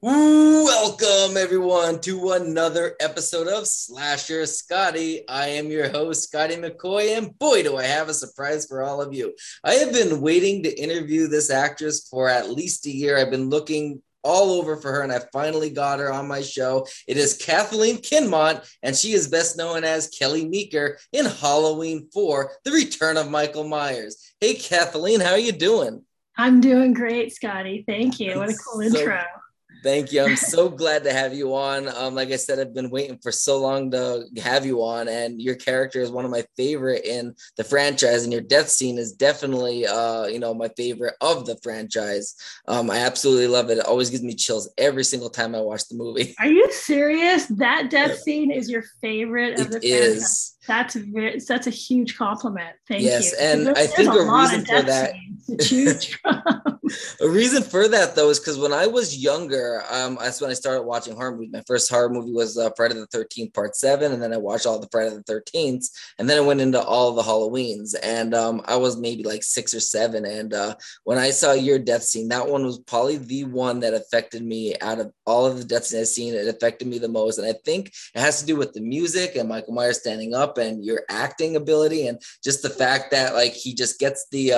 Welcome, everyone, to another episode of Slasher Scotty. I am your host, Scotty McCoy, and boy, do I have a surprise for all of you. I have been waiting to interview this actress for at least a year. I've been looking all over for her, and I finally got her on my show. It is Kathleen Kinmont, and she is best known as Kelly Meeker in Halloween 4, The Return of Michael Myers. Hey, Kathleen, how are you doing? I'm doing great, Scotty. Thank you. What a cool intro. Thank you. I'm so glad to have you on. Like I said, I've been waiting for so long to have you on, and your character is one of my favorite in the franchise, and your death scene is definitely, my favorite of the franchise. I absolutely love it. It always gives me chills every single time I watch the movie. Are you serious? That death scene is your favorite of the franchise? That's a huge compliment. Thank you. Yes, and I think a reason for that. A reason for that, though, is because when I was younger, that's when I started watching horror movies. My first horror movie was Friday the 13th, Part 7, and then I watched all the Friday the 13ths, and then I went into all the Halloweens, and I was maybe like 6 or 7, and when I saw your death scene, that one was probably the one that affected me out of all of the death scenes I've seen. It affected me the most, and I think it has to do with the music and Michael Myers standing up and your acting ability, and just the fact that, like, he just gets the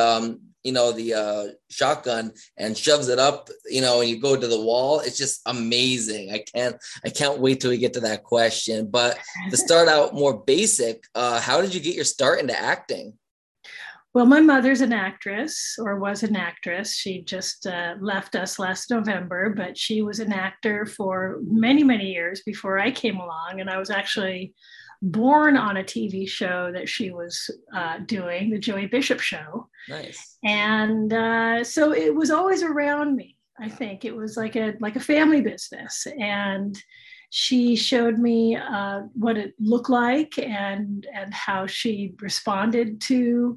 shotgun and shoves it up, and you go to the wall. It's just amazing. I can't wait till we get to that question. But to start out more basic, how did you get your start into acting? Well, my mother's an actress, or was an actress. She just left us last November, but she was an actor for many, many years before I came along. And I was actually born on a TV show that she was doing, the Joey Bishop Show. Nice. And so it was always around me. I think it was like a family business. And she showed me what it looked like and how she responded to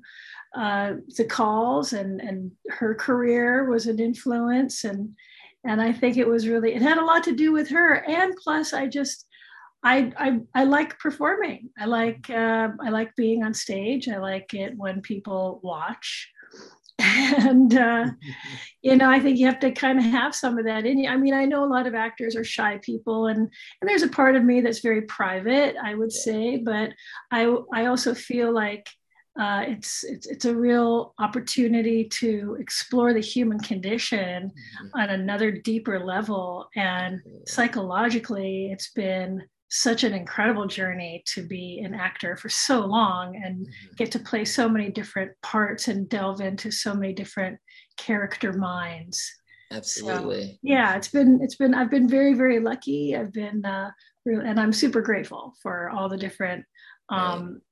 the calls, and her career was an influence. And I think it was really, it had a lot to do with her. And plus I like performing. I like being on stage. I like it when people watch, and I think you have to kind of have some of that in you. I mean, I know a lot of actors are shy people, and there's a part of me that's very private, I would say, but I also feel like it's a real opportunity to explore the human condition on another deeper level, and psychologically, it's been such an incredible journey to be an actor for so long and get to play so many different parts and delve into so many different character minds. Absolutely. So, yeah, it's been I've been very, very lucky. I've been and I'm super grateful for all the different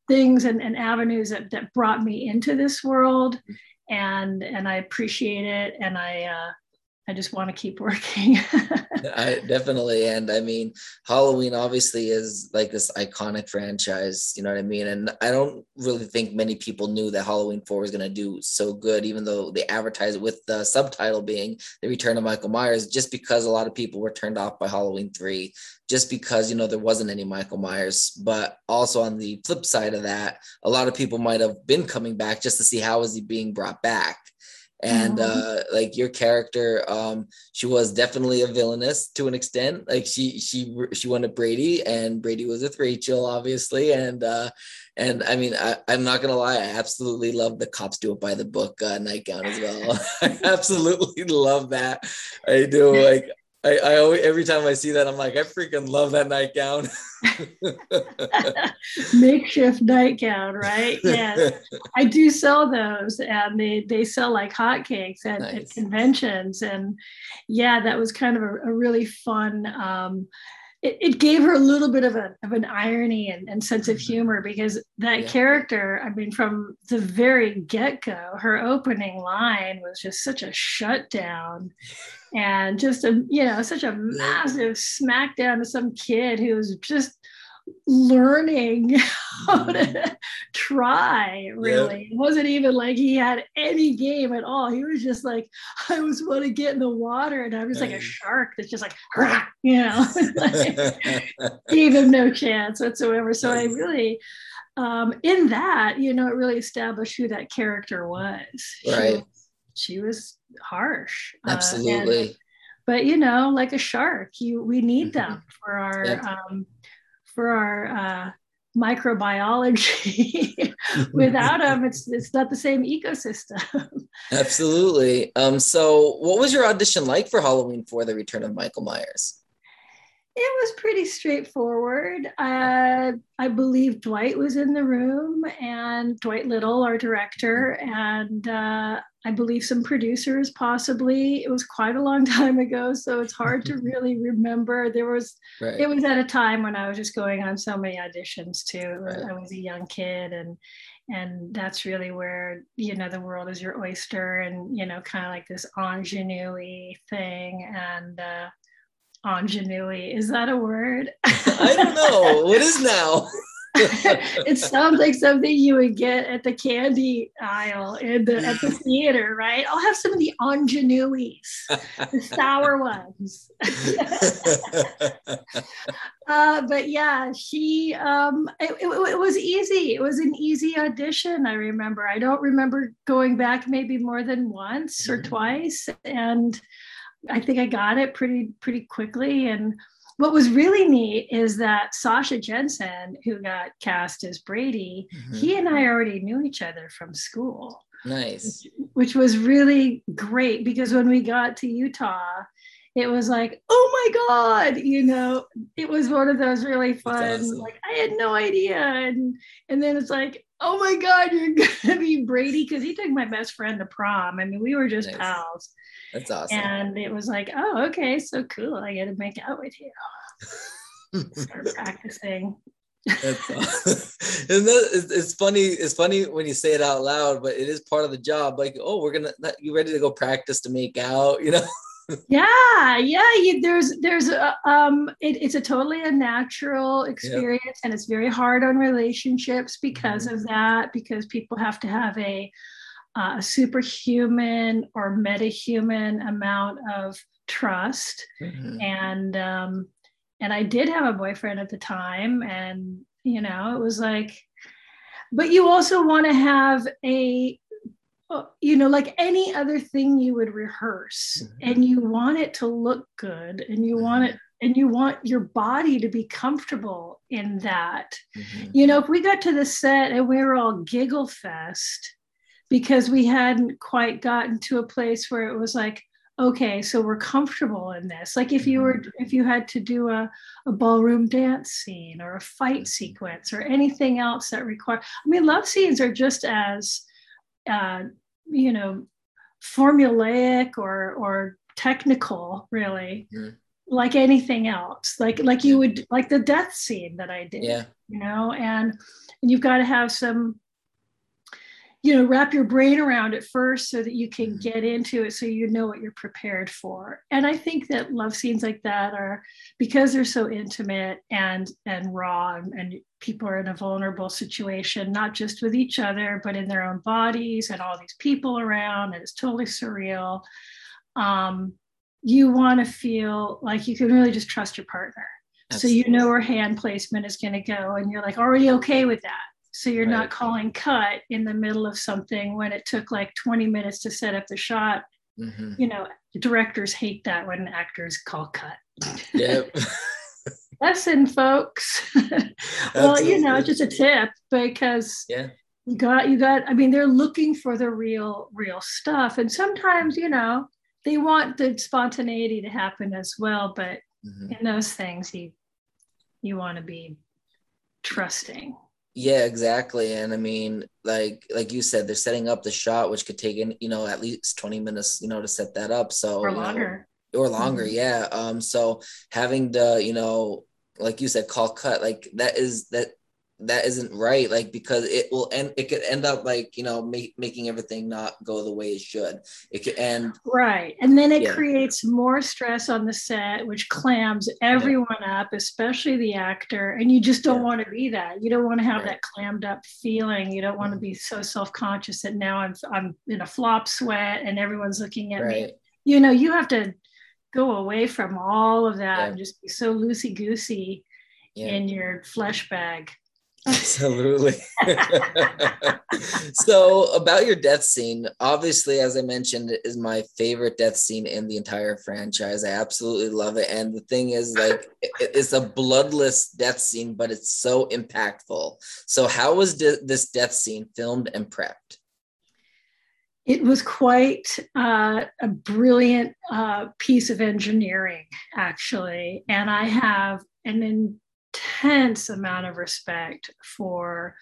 things and avenues that brought me into this world, and I appreciate it, and I just want to keep working. I definitely. And I mean, Halloween obviously is like this iconic franchise, you know what I mean? And I don't really think many people knew that Halloween 4 was going to do so good, even though they advertised it with the subtitle being The Return of Michael Myers, just because a lot of people were turned off by Halloween 3, just because, there wasn't any Michael Myers. But also on the flip side of that, a lot of people might have been coming back just to see how is he being brought back. And like your character, she was definitely a villainess to an extent. Like she went to Brady, and Brady was with Rachel, obviously. And I mean, I'm not gonna lie, I absolutely love the cops do it by the book nightgown as well. I absolutely love that. I do. Like I always, every time I see that, I'm like, I freaking love that nightgown. Makeshift nightgown, right? Yes. I do sell those, and they sell like hotcakes at conventions. And yeah, that was kind of a really fun, it gave her a little bit of an irony and sense of humor, because that character, I mean, from the very get-go, her opening line was just such a shutdown, and just such a massive smackdown to some kid who was just learning how to try, really. It wasn't even like he had any game at all. He was just like, I just want to get in the water, and I'm just like a shark that's just like, gave him no chance whatsoever. So I really, in that, it really established who that character was. Right. She was harsh. Absolutely. But you know, like a shark, we need them for our microbiology. Without them, it's not the same ecosystem. Absolutely. So what was your audition like for Halloween 4, The Return of Michael Myers? It was pretty straightforward. I believe Dwight was in the room, and Dwight Little, our director, and I believe some producers possibly. It was quite a long time ago, so it's hard to really remember. It was at a time when I was just going on so many auditions too. Right. I was a young kid, and that's really where, you know, the world is your oyster, and, you know, kind of like this ingenue thing, and ingenue, is that a word? I don't know. What is now? It sounds like something you would get at the candy aisle at the theater, right? I'll have some of the ingenues, the sour ones. But yeah, she, it was easy. It was an easy audition, I remember. I don't remember going back maybe more than once or twice. And I think I got it pretty quickly. And what was really neat is that Sasha Jensen, who got cast as Brady, he and I already knew each other from school. Nice. Which was really great, because when we got to Utah, it was like, oh my God, you know, it was one of those really fun, awesome. Like, I had no idea. And then it's like, oh my God, you're gonna be Brady, because he took my best friend to prom. I mean, we were just pals. That's awesome. And it was like, oh, okay, so cool. I get to make out with you. Start practicing. That's awesome. And it's funny. It's funny when you say it out loud, but it is part of the job. Like, oh, you ready to go practice to make out? You know. Yeah. It's a totally unnatural experience, and it's very hard on relationships because of that. Because people have to have a superhuman or metahuman amount of trust, and I did have a boyfriend at the time, and you know, it was like, but you also want to have a, you know, like any other thing you would rehearse, and you want it to look good, and you want it, and you want your body to be comfortable in that. You know, if we got to the set and we were all giggle fest, because we hadn't quite gotten to a place where it was like, okay, so we're comfortable in this. Like if you had to do a ballroom dance scene or a fight sequence or anything else that requires, I mean, love scenes are just as, you know, formulaic or technical, really, like anything else. Like you would, like the death scene that I did, you know, and you've got to have some, you know, wrap your brain around it first so that you can get into it, so you know what you're prepared for. And I think that love scenes like that are, because they're so intimate and raw, and people are in a vulnerable situation, not just with each other, but in their own bodies and all these people around, and it's totally surreal. You want to feel like you can really just trust your partner. Absolutely. So you know where hand placement is going to go, and you're like already okay with that. So you're not calling cut in the middle of something when it took like 20 minutes to set up the shot. You know, directors hate that when actors call cut. Yep. Lesson, folks. Well, you know, just a tip, because you got, I mean, they're looking for the real stuff. And sometimes, you know, they want the spontaneity to happen as well. But in those things, you want to be trusting. Yeah, exactly. And I mean, like you said, they're setting up the shot, which could take, in, you know, at least 20 minutes, you know, to set that up. So or longer. So having to, you know, like you said, call cut, like that isn't right. Like, because it could end up like, you know, making everything not go the way it should. It could end. Right. And then it creates more stress on the set, which clams everyone up, especially the actor. And you just don't want to be that. You don't want to have that clammed up feeling. You don't want to be so self-conscious that now I'm in a flop sweat and everyone's looking at me. You know, you have to go away from all of that and just be so loosey-goosey in your flesh bag. Absolutely. So about your death scene, obviously, as I mentioned, it is my favorite death scene in the entire franchise. I absolutely love it. And the thing is, like, it's a bloodless death scene, but it's so impactful. So how was this death scene filmed and prepped? It was quite a brilliant piece of engineering, actually. And I have an intense amount of respect for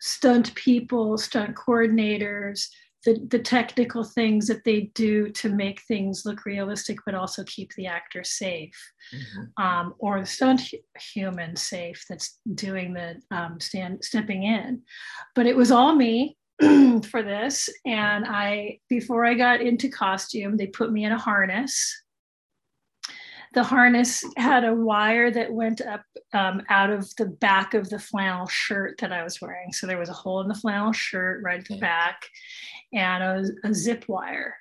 stunt people, stunt coordinators, the technical things that they do to make things look realistic, but also keep the actor safe, or the stunt human safe that's doing the stepping in. But it was all me for this. And before I got into costume, they put me in a harness. The harness had a wire that went up out of the back of the flannel shirt that I was wearing. So there was a hole in the flannel shirt right at the back, and a zip wire.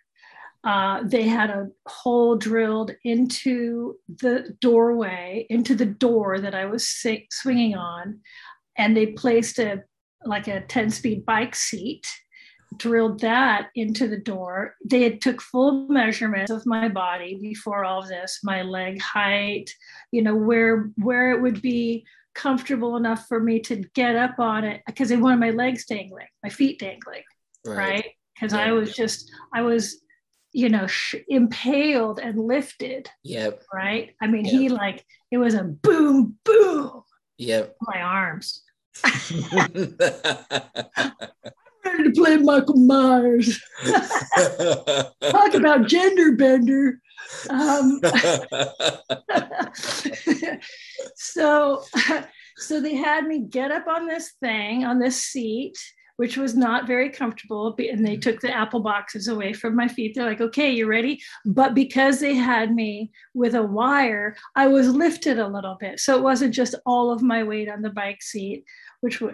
They had a hole drilled into the doorway, into the door that I was swinging on. And they placed a 10-speed bike seat, drilled that into the door. They had took full measurements of my body before all of this, my leg height, where it would be comfortable enough for me to get up on it, because they wanted my legs dangling, my feet dangling, right? Because I was impaled and lifted. Yep. Right? I mean, he it was a boom, boom. Yep. My arms. To play Michael Myers. Talk about gender bender. So they had me get up on this thing, on this seat, which was not very comfortable. And they took the apple boxes away from my feet. They're like, okay, you ready? But because they had me with a wire, I was lifted a little bit. So it wasn't just all of my weight on the bike seat, which, was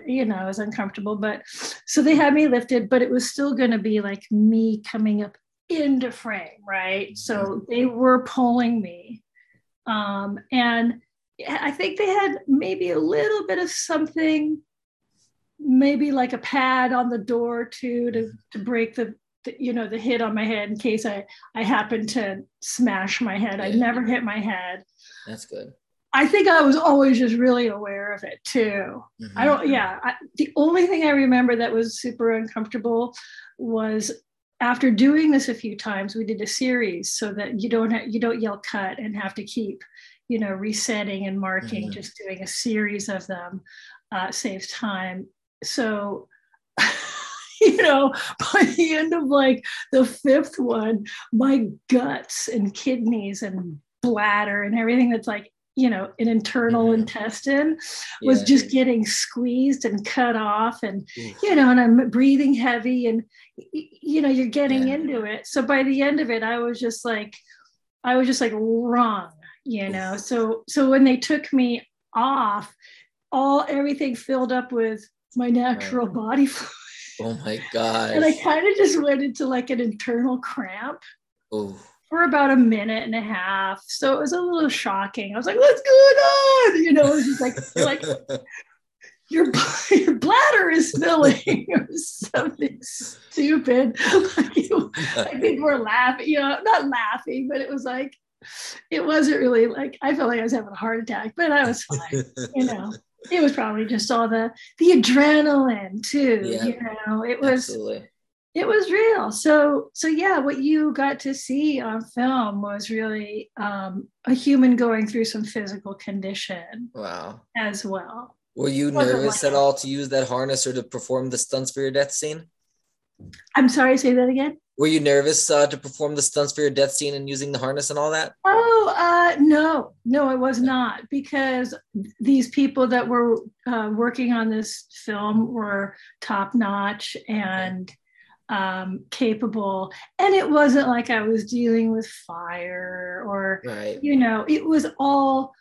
uncomfortable. But so they had me lifted, but it was still going to be like me coming up into frame, right? So they were pulling me. And I think they had maybe a little bit of something, maybe like a pad on the door too, to break the hit on my head in case I happened to smash my head. Yeah. I never hit my head. That's good. I think I was always just really aware of it too. Mm-hmm. The only thing I remember that was super uncomfortable was, after doing this a few times, we did a series so that you don't yell cut and have to keep, resetting and marking, mm-hmm. just doing a series of them saves time. So, by the end of like the fifth one, my guts and kidneys and bladder and everything that's like, an internal intestine was just getting squeezed and cut off, and, and I'm breathing heavy, and, you're getting into it. So by the end of it, I was just like wrung, So when they took me off, everything filled up with my natural body fluid. Oh my god! And I kind of just went into like an internal cramp for about a minute and a half. So it was a little shocking. I was like, "What's going on?" It was just like your bladder is filling. It was something stupid. I think we're laughing. Not laughing, but it was like, it wasn't really like, I felt like I was having a heart attack, but I was fine. It was probably just all the adrenaline too, it was, absolutely. It was real. So what you got to see on film was really a human going through some physical condition. Wow. As well. Were you nervous at all to use that harness or to perform the stunts for your death scene? I'm sorry, say that again. Were you nervous to perform the stunts for your death scene and using the harness and all that? No, I was not, because these people that were working on this film were top notch and capable. And it wasn't like I was dealing with fire or, it was all,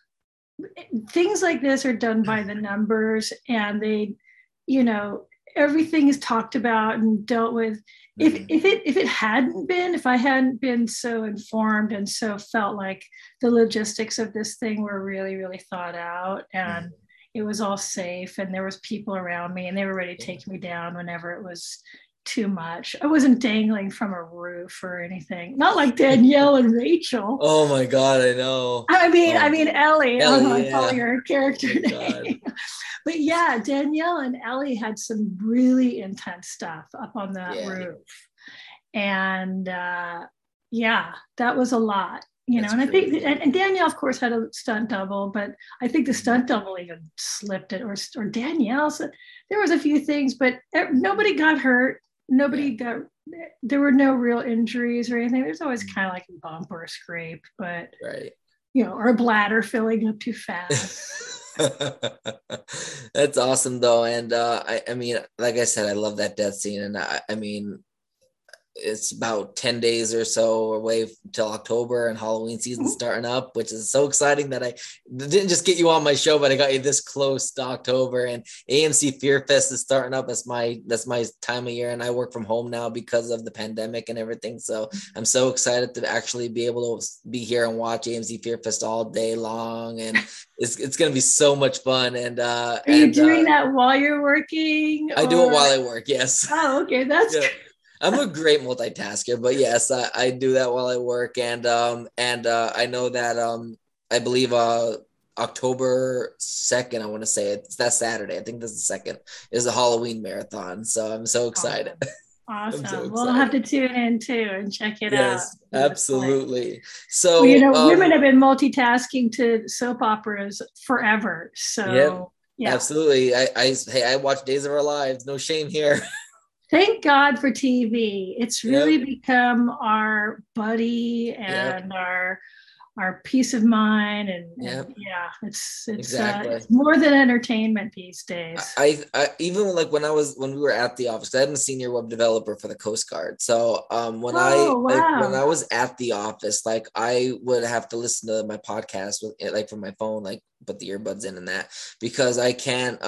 things like this are done by the numbers, and they, everything is talked about and dealt with. If I hadn't been so informed and so felt like the logistics of this thing were really, really thought out, and it was all safe and there was people around me and they were ready to take me down whenever it was too much. I wasn't dangling from a roof or anything. Not like Danielle and Rachel. Oh my God, I know. I mean Ellie, I'm not calling her character name. But yeah, Danielle and Ellie had some really intense stuff up on that roof. And that was a lot. That's crazy. I think, and Danielle, of course, had a stunt double, but I think the stunt double even slipped it, or Danielle. So there was a few things, but nobody got hurt. There were no real injuries or anything. There's always kind of like a bump or a scrape, but or a bladder filling up too fast. That's awesome, though, and I mean, like I said, I love that death scene, and I mean. It's about 10 days or so away till October and Halloween season's starting up, which is so exciting that I didn't just get you on my show, but I got you this close to October. And AMC Fear Fest is starting up. That's my time of year. And I work from home now because of the pandemic and everything. So I'm so excited to actually be able to be here and watch AMC Fear Fest all day long. And it's going to be so much fun. And are you doing that while you're working? I do it while I work. Yes. Oh, okay. That's good. I'm a great multitasker, but yes, I do that while I work. And I know that I believe October 2nd, I want to say it's that Saturday. I think that's the second is a Halloween marathon. So I'm so excited. Awesome. So excited. We'll have to tune in too and check it out. Yes, absolutely. So, women have been multitasking to soap operas forever. So yeah, absolutely. I watch Days of Our Lives. No shame here. Thank God for TV. It's really become our buddy and our peace of mind, and it's exactly. It's more than entertainment these days. I even like when we were at the office, I'm a senior web developer for the Coast Guard. So when I was at the office, like I would have to listen to my podcast with from my phone, like put the earbuds in and that, because I can't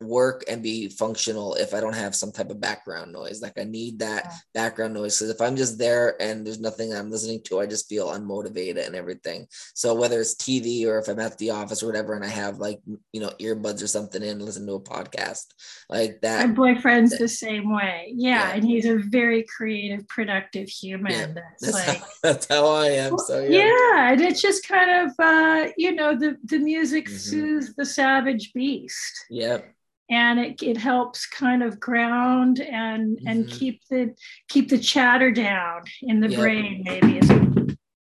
work and be functional if I don't have some type of background noise. Like I need that background noise, because if I'm just there and there's nothing that I'm listening to, I just feel unmotivated and everything. So whether it's TV or if I'm at the office or whatever, and I have earbuds or something in, listen to a podcast like that. My boyfriend's the same way. Yeah, and he's a very creative, productive human. Yeah. That's how I am. So yeah, and it's just kind of the music soothes the savage beast. Yeah. And it helps kind of ground and keep the chatter down in the brain, maybe.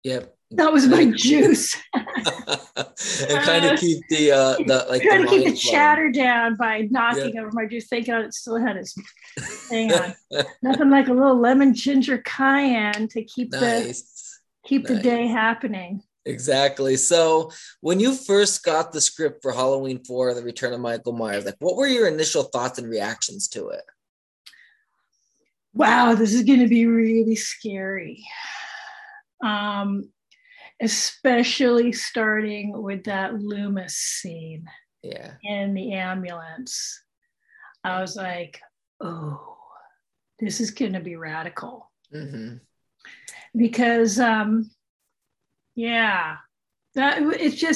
Yep. That was my juice. And kind of keep keep the chatter down by knocking over my juice, thinking it still had its thing on. Nothing like a little lemon ginger cayenne to keep the day happening. Exactly. So when you first got the script for Halloween 4, The Return of Michael Myers, like what were your initial thoughts and reactions to it? Wow, this is going to be really scary. Especially starting with that Loomis scene in the ambulance. I was like, oh, this is going to be radical. Mm-hmm. Because...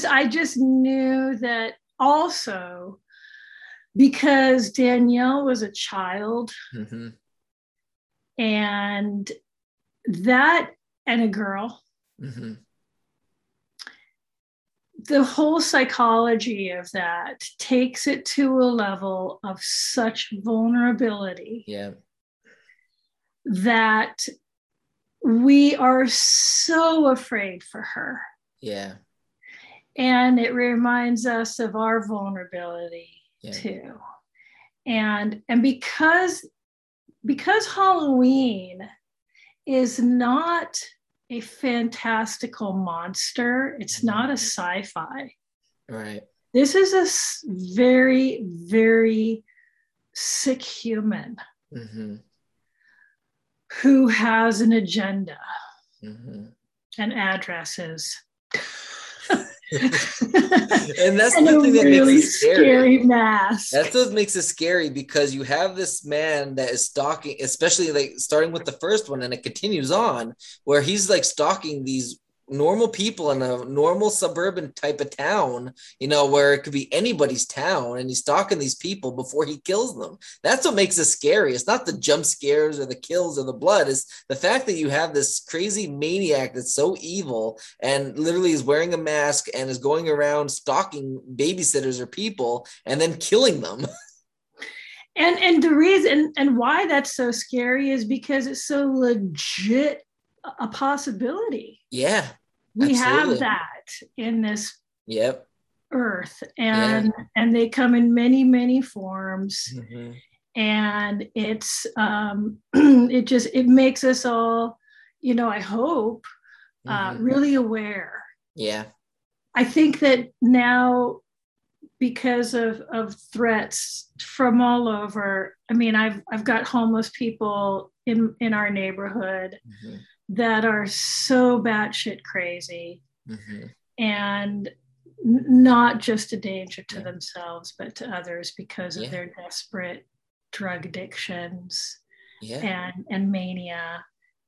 I just knew that also because Danielle was a child and a girl, the whole psychology of that takes it to a level of such vulnerability that we are so afraid for her. Yeah. And it reminds us of our vulnerability too. And because Halloween is not a fantastical monster, it's not a sci-fi. Right. This is a very, very sick human. Mm-hmm. Who has an agenda and addresses. And that's the thing that really makes it scary mask. That's what makes it scary, because you have this man that is stalking, especially like starting with the first one, and it continues on where he's like stalking these normal people in a normal suburban type of town, you know, where it could be anybody's town, and he's stalking these people before he kills them. That's what makes it scary. It's not the jump scares or the kills or the blood. It's the fact that you have this crazy maniac that's so evil and literally is wearing a mask and is going around stalking babysitters or people and then killing them. And the reason and why that's so scary is because it's so legit a possibility. Yeah. We absolutely have that in this yep earth. And yeah, and they come in many, many forms. Mm-hmm. And it's it makes us all, you know, I hope, mm-hmm, really aware. Yeah. I think that now, because of threats from all over. I mean, I've got homeless people in our neighborhood, mm-hmm, that are so batshit crazy, mm-hmm, and not just a danger to yeah themselves, but to others because yeah of their desperate drug addictions yeah and mania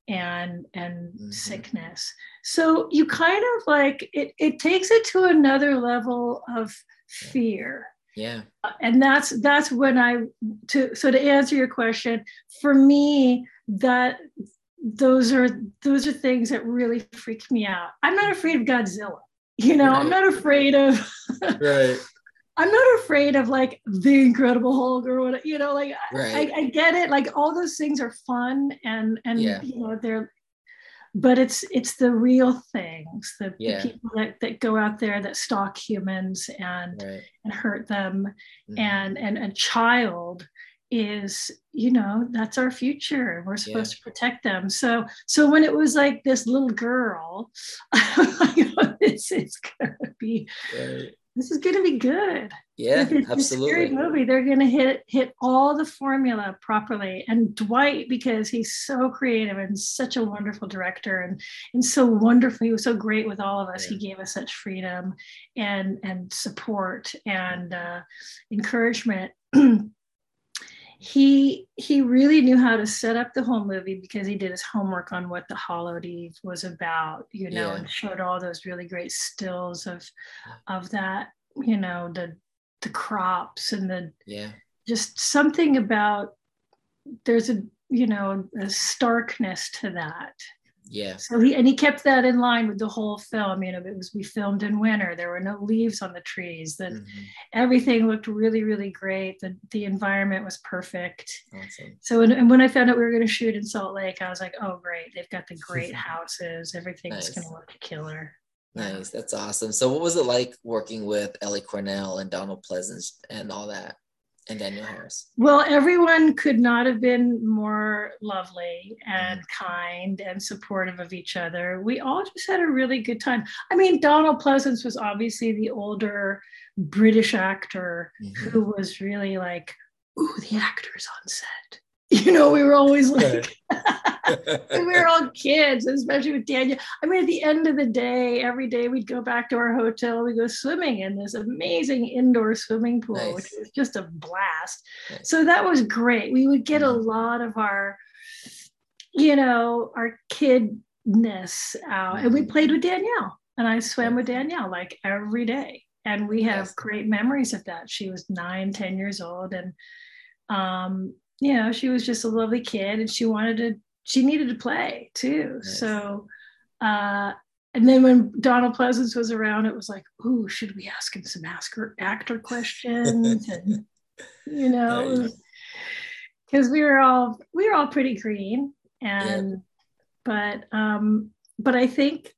and mm-hmm sickness. So you kind of like, it takes it to another level of fear. Yeah. And that's when to answer your question, for me, that those are things that really freak me out. I'm not afraid of Godzilla, you know, right. I'm not afraid of, right. I'm not afraid of like the Incredible Hulk or whatever, you know, like right. I get it. Like all those things are fun and yeah, you know, they're, but it's the real things, the, yeah, the people that go out there that stalk humans and right and hurt them. Mm-hmm. And a child is, you know, that's our future and we're supposed yeah to protect them. So when it was like this little girl, I'm like, oh, this is going to be, right, this is going to be good. Yeah, it's absolutely. It's a scary movie. They're going to hit all the formula properly. And Dwight, because he's so creative and such a wonderful director and so wonderful. He was so great with all of us. Yeah. He gave us such freedom and support and encouragement. He really knew how to set up the whole movie because he did his homework on what The Hollowed Eve was about, you know, yeah, and showed all those really great stills of that, you know, the crops and the yeah just something about there's a, you know, a starkness to that. Yeah. So he kept that in line with the whole film. You know, it was, we filmed in winter. There were no leaves on the trees. That mm-hmm everything looked really, really great. The environment was perfect. Awesome. So and when I found out we were going to shoot in Salt Lake, I was like, oh great, they've got the great houses. Everything's nice going to look killer. Nice, that's awesome. So what was it like working with Ellie Cornell and Donald Pleasance and all that? And Daniel Harris. Well, everyone could not have been more lovely and mm-hmm kind and supportive of each other. We all just had a really good time. I mean, Donald Pleasance was obviously the older British actor mm-hmm who was really like, ooh, the actors on set. You know, we were always like, we were all kids, especially with Daniel. I mean, at the end of the day, every day we'd go back to our hotel, we go swimming in this amazing indoor swimming pool, nice, which was just a blast. Nice. So that was great. We would get a lot of our, you know, our kidness out. And we played with Danielle, and I swam with Danielle like every day. And we have yes great memories of that. She was 9, 10 years old. And, you know, she was just a lovely kid and she needed to play too. Nice. So, and then when Donald Pleasance was around, it was like, ooh, should we ask him some actor questions? And, you know, because nice we were all pretty green. And, yeah, but I think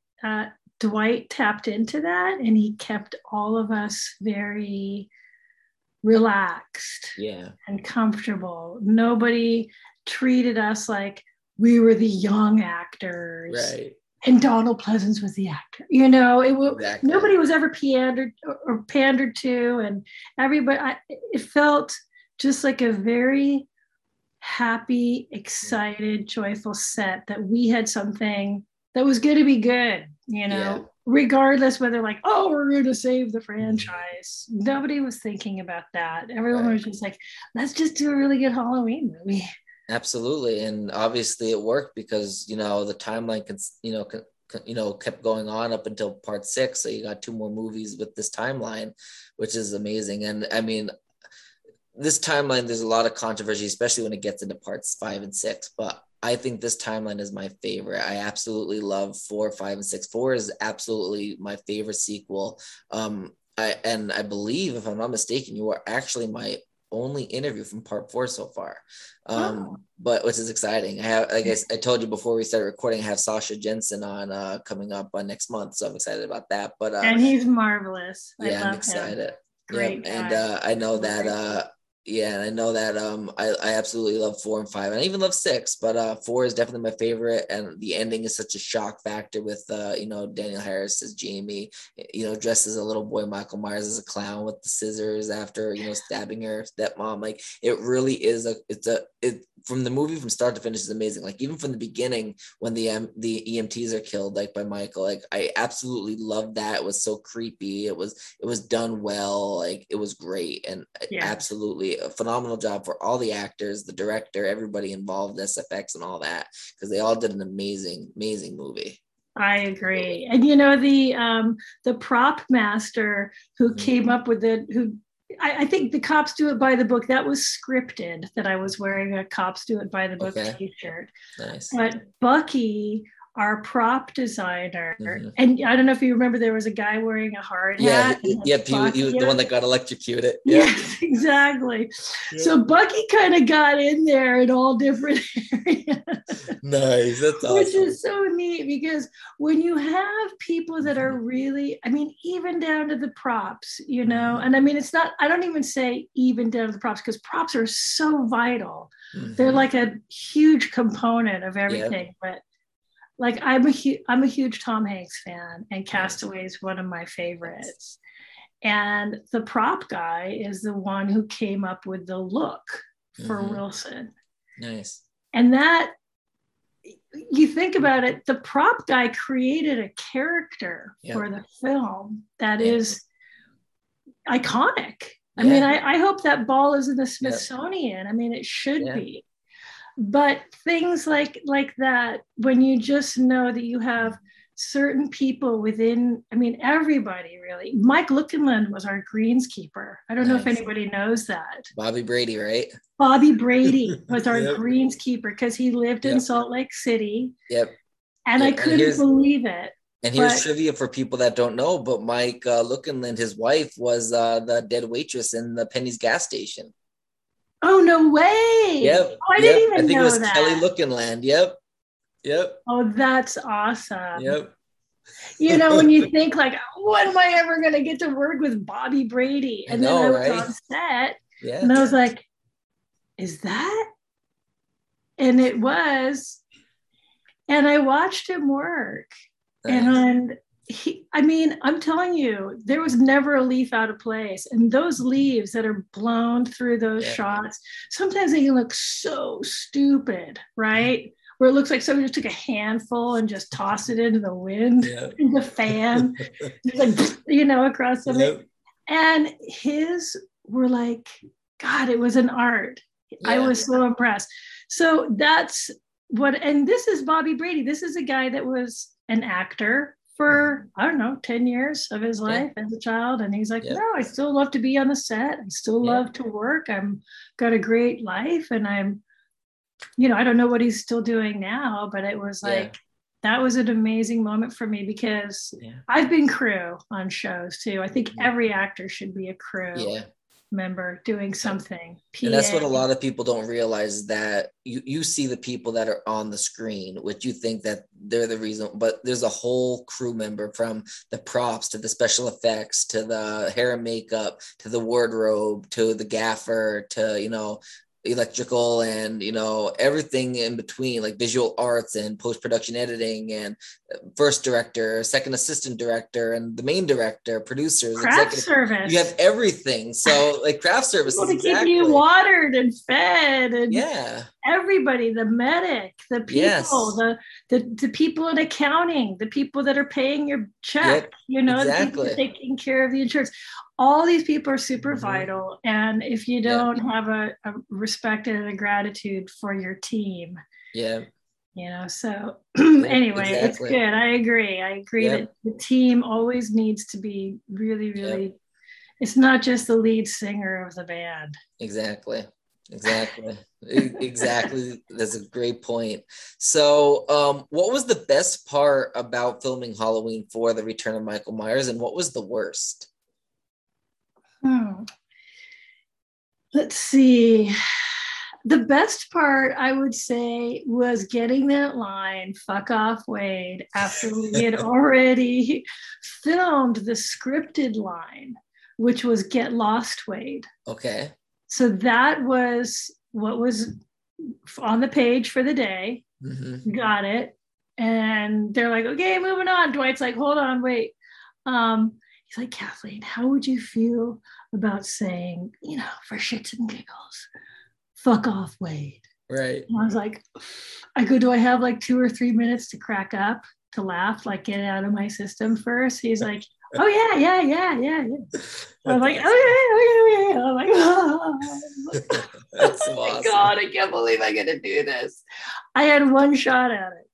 Dwight tapped into that and he kept all of us very relaxed yeah and comfortable. Nobody treated us like we were the young actors right and Donald Pleasance was the actor, you know. It was exactly nobody was ever pandered or pandered to, and everybody it felt just like a very happy, excited, joyful set that we had something that was going to be good, you know. Yeah. Regardless whether like, oh, we're going to save the franchise. Nobody was thinking about that. Everyone right was just like, let's just do a really good Halloween movie. Absolutely. And obviously it worked because, you know, the timeline, you know, you know, kept going on up until part 6. So you got 2 more movies with this timeline, which is amazing. And I mean, this timeline, there's a lot of controversy, especially when it gets into parts 5 and 6, but I think this timeline is my favorite. I absolutely love 4, 5, and 6. 4 is absolutely my favorite sequel. I believe, if I'm not mistaken, you are actually my only interview from part 4 so far. Wow. But which is exciting. I have, like I told you before we started recording, I have Sasha Jensen on coming up next month. So I'm excited about that. But and he's marvelous. I'm excited. Him. Great. Yeah. And I know that I absolutely love 4 and 5, and I even love 6, but 4 is definitely my favorite, and the ending is such a shock factor with Daniel Harris as Jamie, dressed as a little boy, Michael Myers as a clown with the scissors after stabbing her stepmom. Like, it really is from the movie from start to finish is amazing. Like, even from the beginning when the EMTs are killed, like, by Michael, like, I absolutely love that. It was so creepy. It was done well. Like, it was great, and absolutely a phenomenal job for all the actors, the director, everybody involved, SFX and all that, because they all did an amazing movie. I agree. And the prop master who came up with it, who I think the cops do it by the book, that was scripted, that I was wearing a cops do it by the book t-shirt. Nice. But Bucky, our prop designer, and I don't know if you remember, there was a guy wearing a hard hat. He was the one that got electrocuted. Yeah. Yes, exactly. Yeah. So Bucky kind of got in there in all different areas. Nice, that's awesome. Which is so neat, because when you have people that are really, I mean, even down to the props, and I mean, it's not, I don't even say even down to the props, because props are so vital. Mm-hmm. They're like a huge component of everything, but like, I'm a huge Tom Hanks fan, and Castaway is one of my favorites. And the prop guy is the one who came up with the look for Wilson. Nice. And that, you think about it, the prop guy created a character for the film that is iconic. I mean, I hope that ball is in the Smithsonian. I mean, it should be. But things like that, when you just know that you have certain people within, I mean, everybody really. Mike Lookinland was our greenskeeper. I don't know if anybody knows that. Bobby Brady, right? Bobby Brady was our greenskeeper, because he lived in Salt Lake City. Yep. And I couldn't believe it. And here's trivia for people that don't know, but Mike Lookinland, his wife, was the dead waitress in the Penny's gas station. Oh, no way. Yep. Oh, I didn't even know that. I think it was that. Kelly Lookinland. Yep. Oh, that's awesome. Yep. When you think, like, when am I ever going to get to work with Bobby Brady? And then I was on set and I was like, is that? And it was. And I watched him work. Nice. And I'm telling you, there was never a leaf out of place. And those leaves that are blown through those shots, sometimes they can look so stupid, right? Where it looks like someone just took a handful and just tossed it into the wind, in the fan, across the lake. And his were like, God, it was an art. Yeah. I was so impressed. So that's what, and this is Bobby Brady. This is a guy that was an actor for, I don't know, 10 years of his life as a child. And he's like, no, I still love to be on the set. I still love to work. I'm got a great life. And I'm, I don't know what he's still doing now, but it was like, that was an amazing moment for me, because I've been crew on shows too. I think every actor should be a crew member doing something. And that's what a lot of people don't realize, is that you see the people that are on the screen, which you think that they're the reason, but there's a whole crew member, from the props to the special effects to the hair and makeup to the wardrobe to the gaffer to electrical and everything in between, like visual arts and post-production editing and first director, second assistant director, and the main director, producers, craft service. You have everything. So like craft services, to keep you watered and fed, and everybody, the medic, the people, the people in accounting, the people that are paying your check, the people taking care of the insurance. All these people are super vital. And if you don't have a respect and a gratitude for your team, you know, so anyway, exactly. It's good. I agree yep. that the team always needs to be really yep. It's not just the lead singer of the band. Exactly Exactly. That's a great point. So what was the best part about filming Halloween 4, The Return of Michael Myers, and what was the worst? Let's see. The best part, I would say, was getting that line, "Fuck off, Wade," after we had already filmed the scripted line, which was "Get lost, Wade." Okay. So that was what was on the page for the day. Mm-hmm. Got it. And they're like, okay, moving on. Dwight's like, hold on, wait. He's like, Kathleen, how would you feel about saying, you know, for shits and giggles, "Fuck off, Wade"? Right. And I was like, do I have like 2 or 3 minutes to crack up, to laugh, like get it out of my system first? He's like, oh yeah. I'm like, okay. I'm like, oh. That's oh awesome. My God, I can't believe I get to do this. I had one shot at it.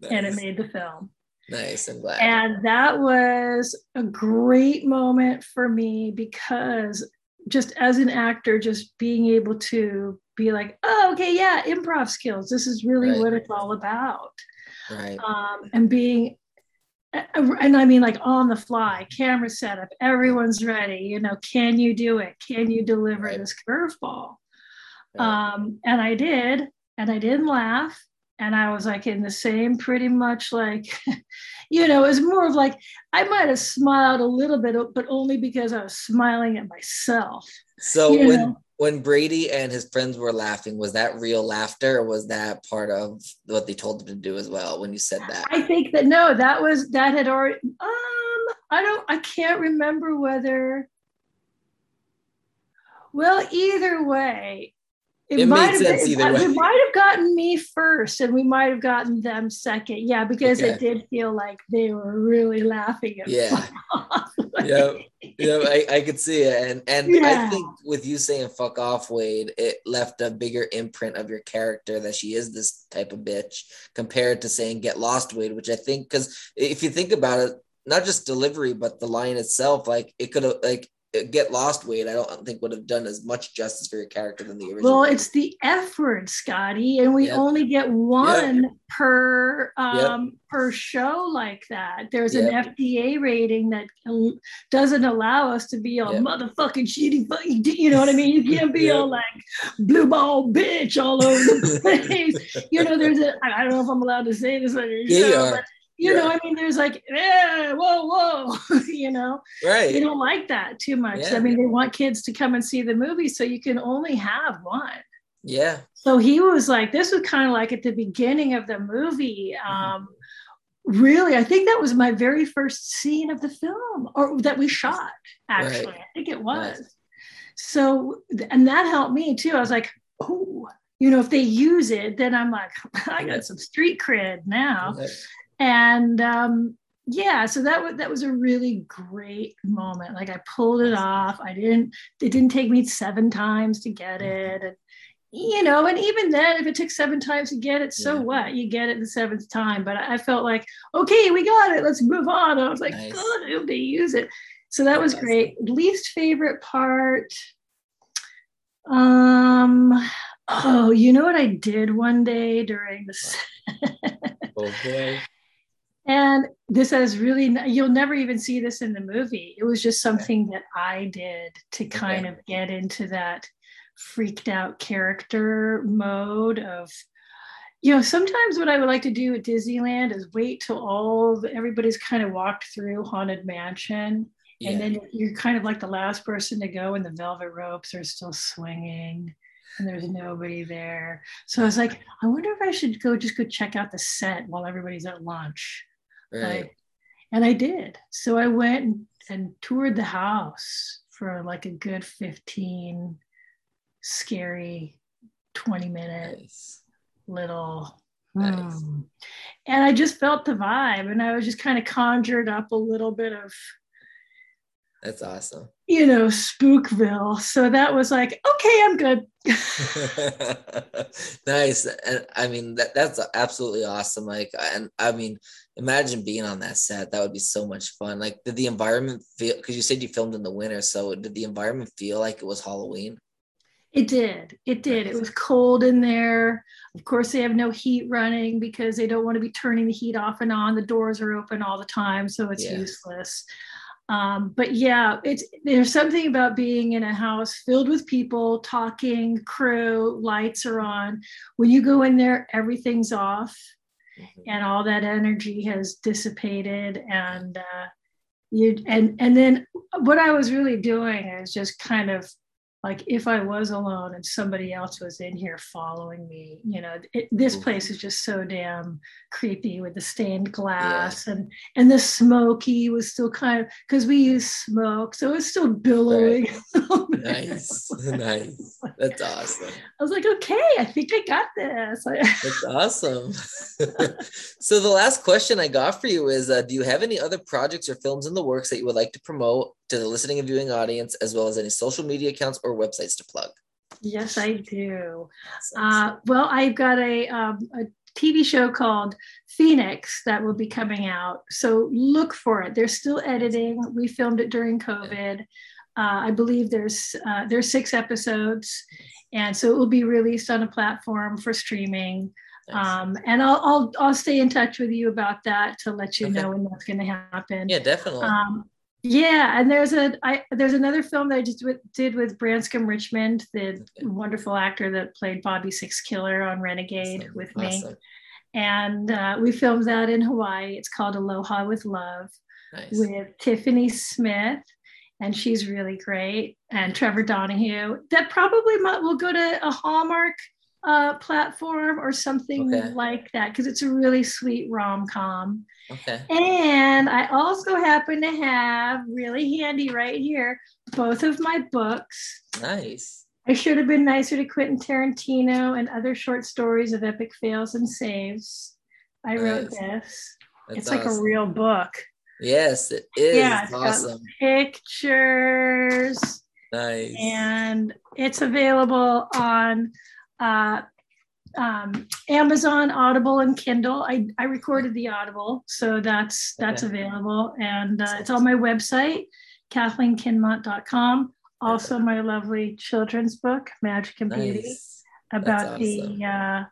Nice. And it made the film. Nice, I'm glad. And that was a great moment for me, because just as an actor, just being able to be like, oh, okay, yeah, improv skills. This is really right. what it's all about. Right. And being, and I mean, like on the fly, camera setup, everyone's ready. You know, can you do it? Can you deliver right. this curveball? Right. And I did, and I didn't laugh. And I was like in the same, pretty much like, you know, it was more of like, I might have smiled a little bit, but only because I was smiling at myself. So when Brady and his friends were laughing, was that real laughter, or was that part of what they told them to do as well when you said that? I think that, no, that had already, I can't remember whether, well, either way. It might have sense either way. We might have gotten me first, and we might have gotten them second. Yeah, because okay. It did feel like they were really laughing at yeah. "Fuck off." Like, yep, I could see it. And yeah. I think with you saying "fuck off, Wade," it left a bigger imprint of your character that she is this type of bitch, compared to saying "Get lost, Wade," which I think, because if you think about it, not just delivery, but the line itself, like it could have like. "Get lost, Wade," I don't think would have done as much justice for your character than the original. Well, it's the F word, Scotty, and we yep. only get one yep. per show like that. There's yep. an FDA rating that doesn't allow us to be all yep. motherfucking shitty, you know what I mean? You can't be yep. all like blue ball bitch all over the place. You know, there's I don't know if I'm allowed to say this on your show, but you yeah. know, I mean, there's like, whoa, you know, right. They don't like that too much. Yeah. I mean, they want kids to come and see the movie, so you can only have one. Yeah. So he was like, this was kind of like at the beginning of the movie. Really, I think that was my very first scene of the film, or that we shot, actually. Right. I think it was. Right. So, and that helped me too. I was like, oh, you know, if they use it, then I'm like, I got some street cred now. Right. And so that was a really great moment. Like I pulled it off. It didn't take me 7 times to get it. And, you know, and even then, if it took 7 times to get it, so what? You get it the 7th time. But I felt like, okay, we got it. Let's move on. I was like, nice. God, I hope they use it. So that was great. Least favorite part. Oh, you know what I did one day during the set? Okay. And this is really, you'll never even see this in the movie. It was just something that I did to kind of get into that freaked out character mode of, you know, sometimes what I would like to do at Disneyland is wait till everybody's kind of walked through Haunted Mansion. Yeah. And then you're kind of like the last person to go, and the velvet ropes are still swinging. And there's nobody there. So I was like, I wonder if I should go check out the set while everybody's at lunch. Right. And I did. So I went and toured the house for like a good 15, scary 20 minutes, little. Nice. And I just felt the vibe, and I was just kind of conjured up a little bit of That's awesome. You know, Spookville. So that was like, okay, I'm good. Nice. And I mean, that's absolutely awesome. Like, and I mean, imagine being on that set. That would be so much fun. Like, did the environment feel, because you said you filmed in the winter, so did the environment feel like it was Halloween? It did. It did. It was cold in there. Of course, they have no heat running because they don't want to be turning the heat off and on. The doors are open all the time, so it's useless. But yeah, there's something about being in a house filled with people, talking, crew, lights are on. When you go in there, everything's off, and all that energy has dissipated. And and then what I was really doing is just kind of like, if I was alone and somebody else was in here following me, you know, this place is just so damn creepy with the stained glass and the smoky was still kind of, because we use smoke, so it's still billowing. Right. Nice, nice. That's awesome. I was like, okay, I think I got this. That's awesome. So the last question I got for you is, do you have any other projects or films in the works that you would like to promote to the listening and viewing audience, as well as any social media accounts or websites to plug? Yes, I do. Well, I've got a TV show called Phoenix that will be coming out. So look for it. They're still editing. We filmed it during COVID. I believe there's 6 episodes. And so it will be released on a platform for streaming. Nice. And I'll stay in touch with you about that to let you know when that's going to happen. Yeah, definitely. Yeah, and there's another film that I just did with Branscombe Richmond, the wonderful actor that played Bobby Sixkiller on Renegade with me. And we filmed that in Hawaii. It's called Aloha with Love with Tiffany Smith, and she's really great. And Trevor Donahue. That probably will go to a Hallmark platform or something like that, because it's a really sweet rom-com. And I also happen to have, really handy right here, both of my books. Nice. I Should Have Been Nicer to Quentin Tarantino and Other Short Stories of Epic Fails and Saves. I wrote this. It's awesome. Like a real book. Yes, it is. Yeah, it's awesome. Got pictures. Nice. And it's available on Amazon, Audible, and Kindle. I recorded the Audible, so that's available, and it's on my website, KathleenKinmont.com. Also, my lovely children's book, Magic and Beauty, about the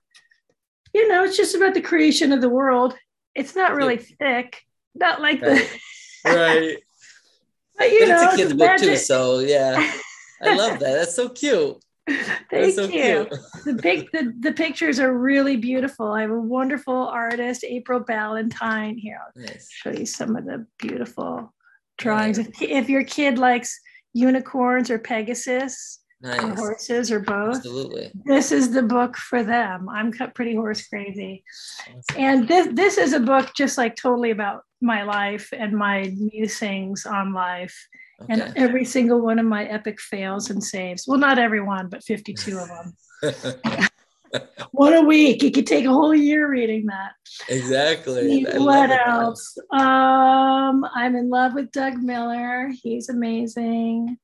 it's just about the creation of the world. It's not really thick, not like the but it's a kid's book too. So yeah, I love that. That's so cute. Thank you. The pictures are really beautiful. I have a wonderful artist, April Ballantyne, here. I'll show you some of the beautiful drawings. If your kid likes unicorns or Pegasus or horses or both, this is the book for them. I'm pretty horse crazy. And this is a book just like totally about my life and my musings on life. And every single one of my epic fails and saves. Well, not every one, but 52 of them. One a week. It could take a whole year reading that. Exactly. What else? I'm in love with Doug Miller. He's amazing.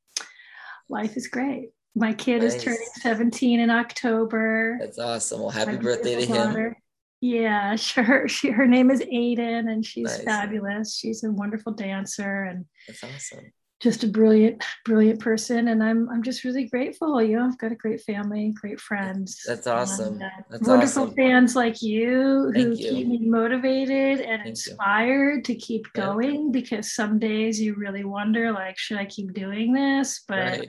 Life is great. My kid is turning 17 in October. That's awesome. Well, happy birthday to him. Yeah, sure. Her name is Aiden, and she's fabulous. She's a wonderful dancer. And that's awesome. Just a brilliant, brilliant person, and I'm just really grateful. You know, I've got a great family, great friends. That's awesome. That's wonderful fans like you who keep me motivated and inspired to keep going. Because some days you really wonder, like, should I keep doing this? But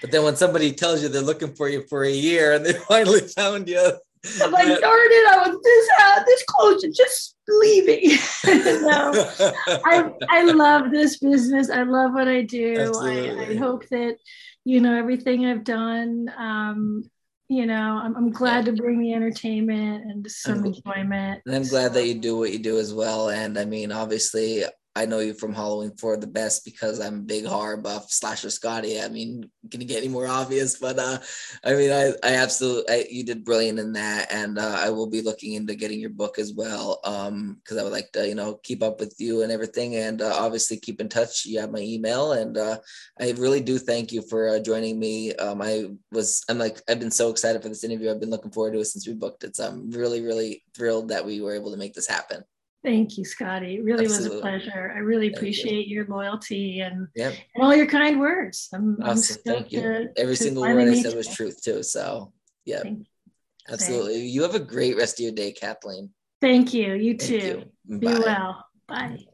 but then when somebody tells you they're looking for you for a year and they finally found you, I'm like, darn it, I was this close to just leaving. No, I love this business. I love what I do. I hope that, you know, everything I've done, you know, I'm glad to bring the entertainment and some enjoyment. And I'm glad that you do what you do as well. And I mean, obviously, I know you from Halloween 4 the best because I'm a big horror buff, Slasher Scotty. I mean, can it get any more obvious? But I mean, I absolutely, you did brilliant in that. And I will be looking into getting your book as well, because I would like to, you know, keep up with you and everything. And obviously keep in touch. You have my email. And I really do thank you for joining me. I've been so excited for this interview. I've been looking forward to it since we booked it. So I'm really, really thrilled that we were able to make this happen. Thank you, Scotty. It really was a pleasure. I really appreciate your loyalty and all your kind words. I'm awesome. Thank you. Every single word I said was truth too. So yeah, absolutely. You have a great rest of your day, Kathleen. Thank you. You too. Be well. Bye.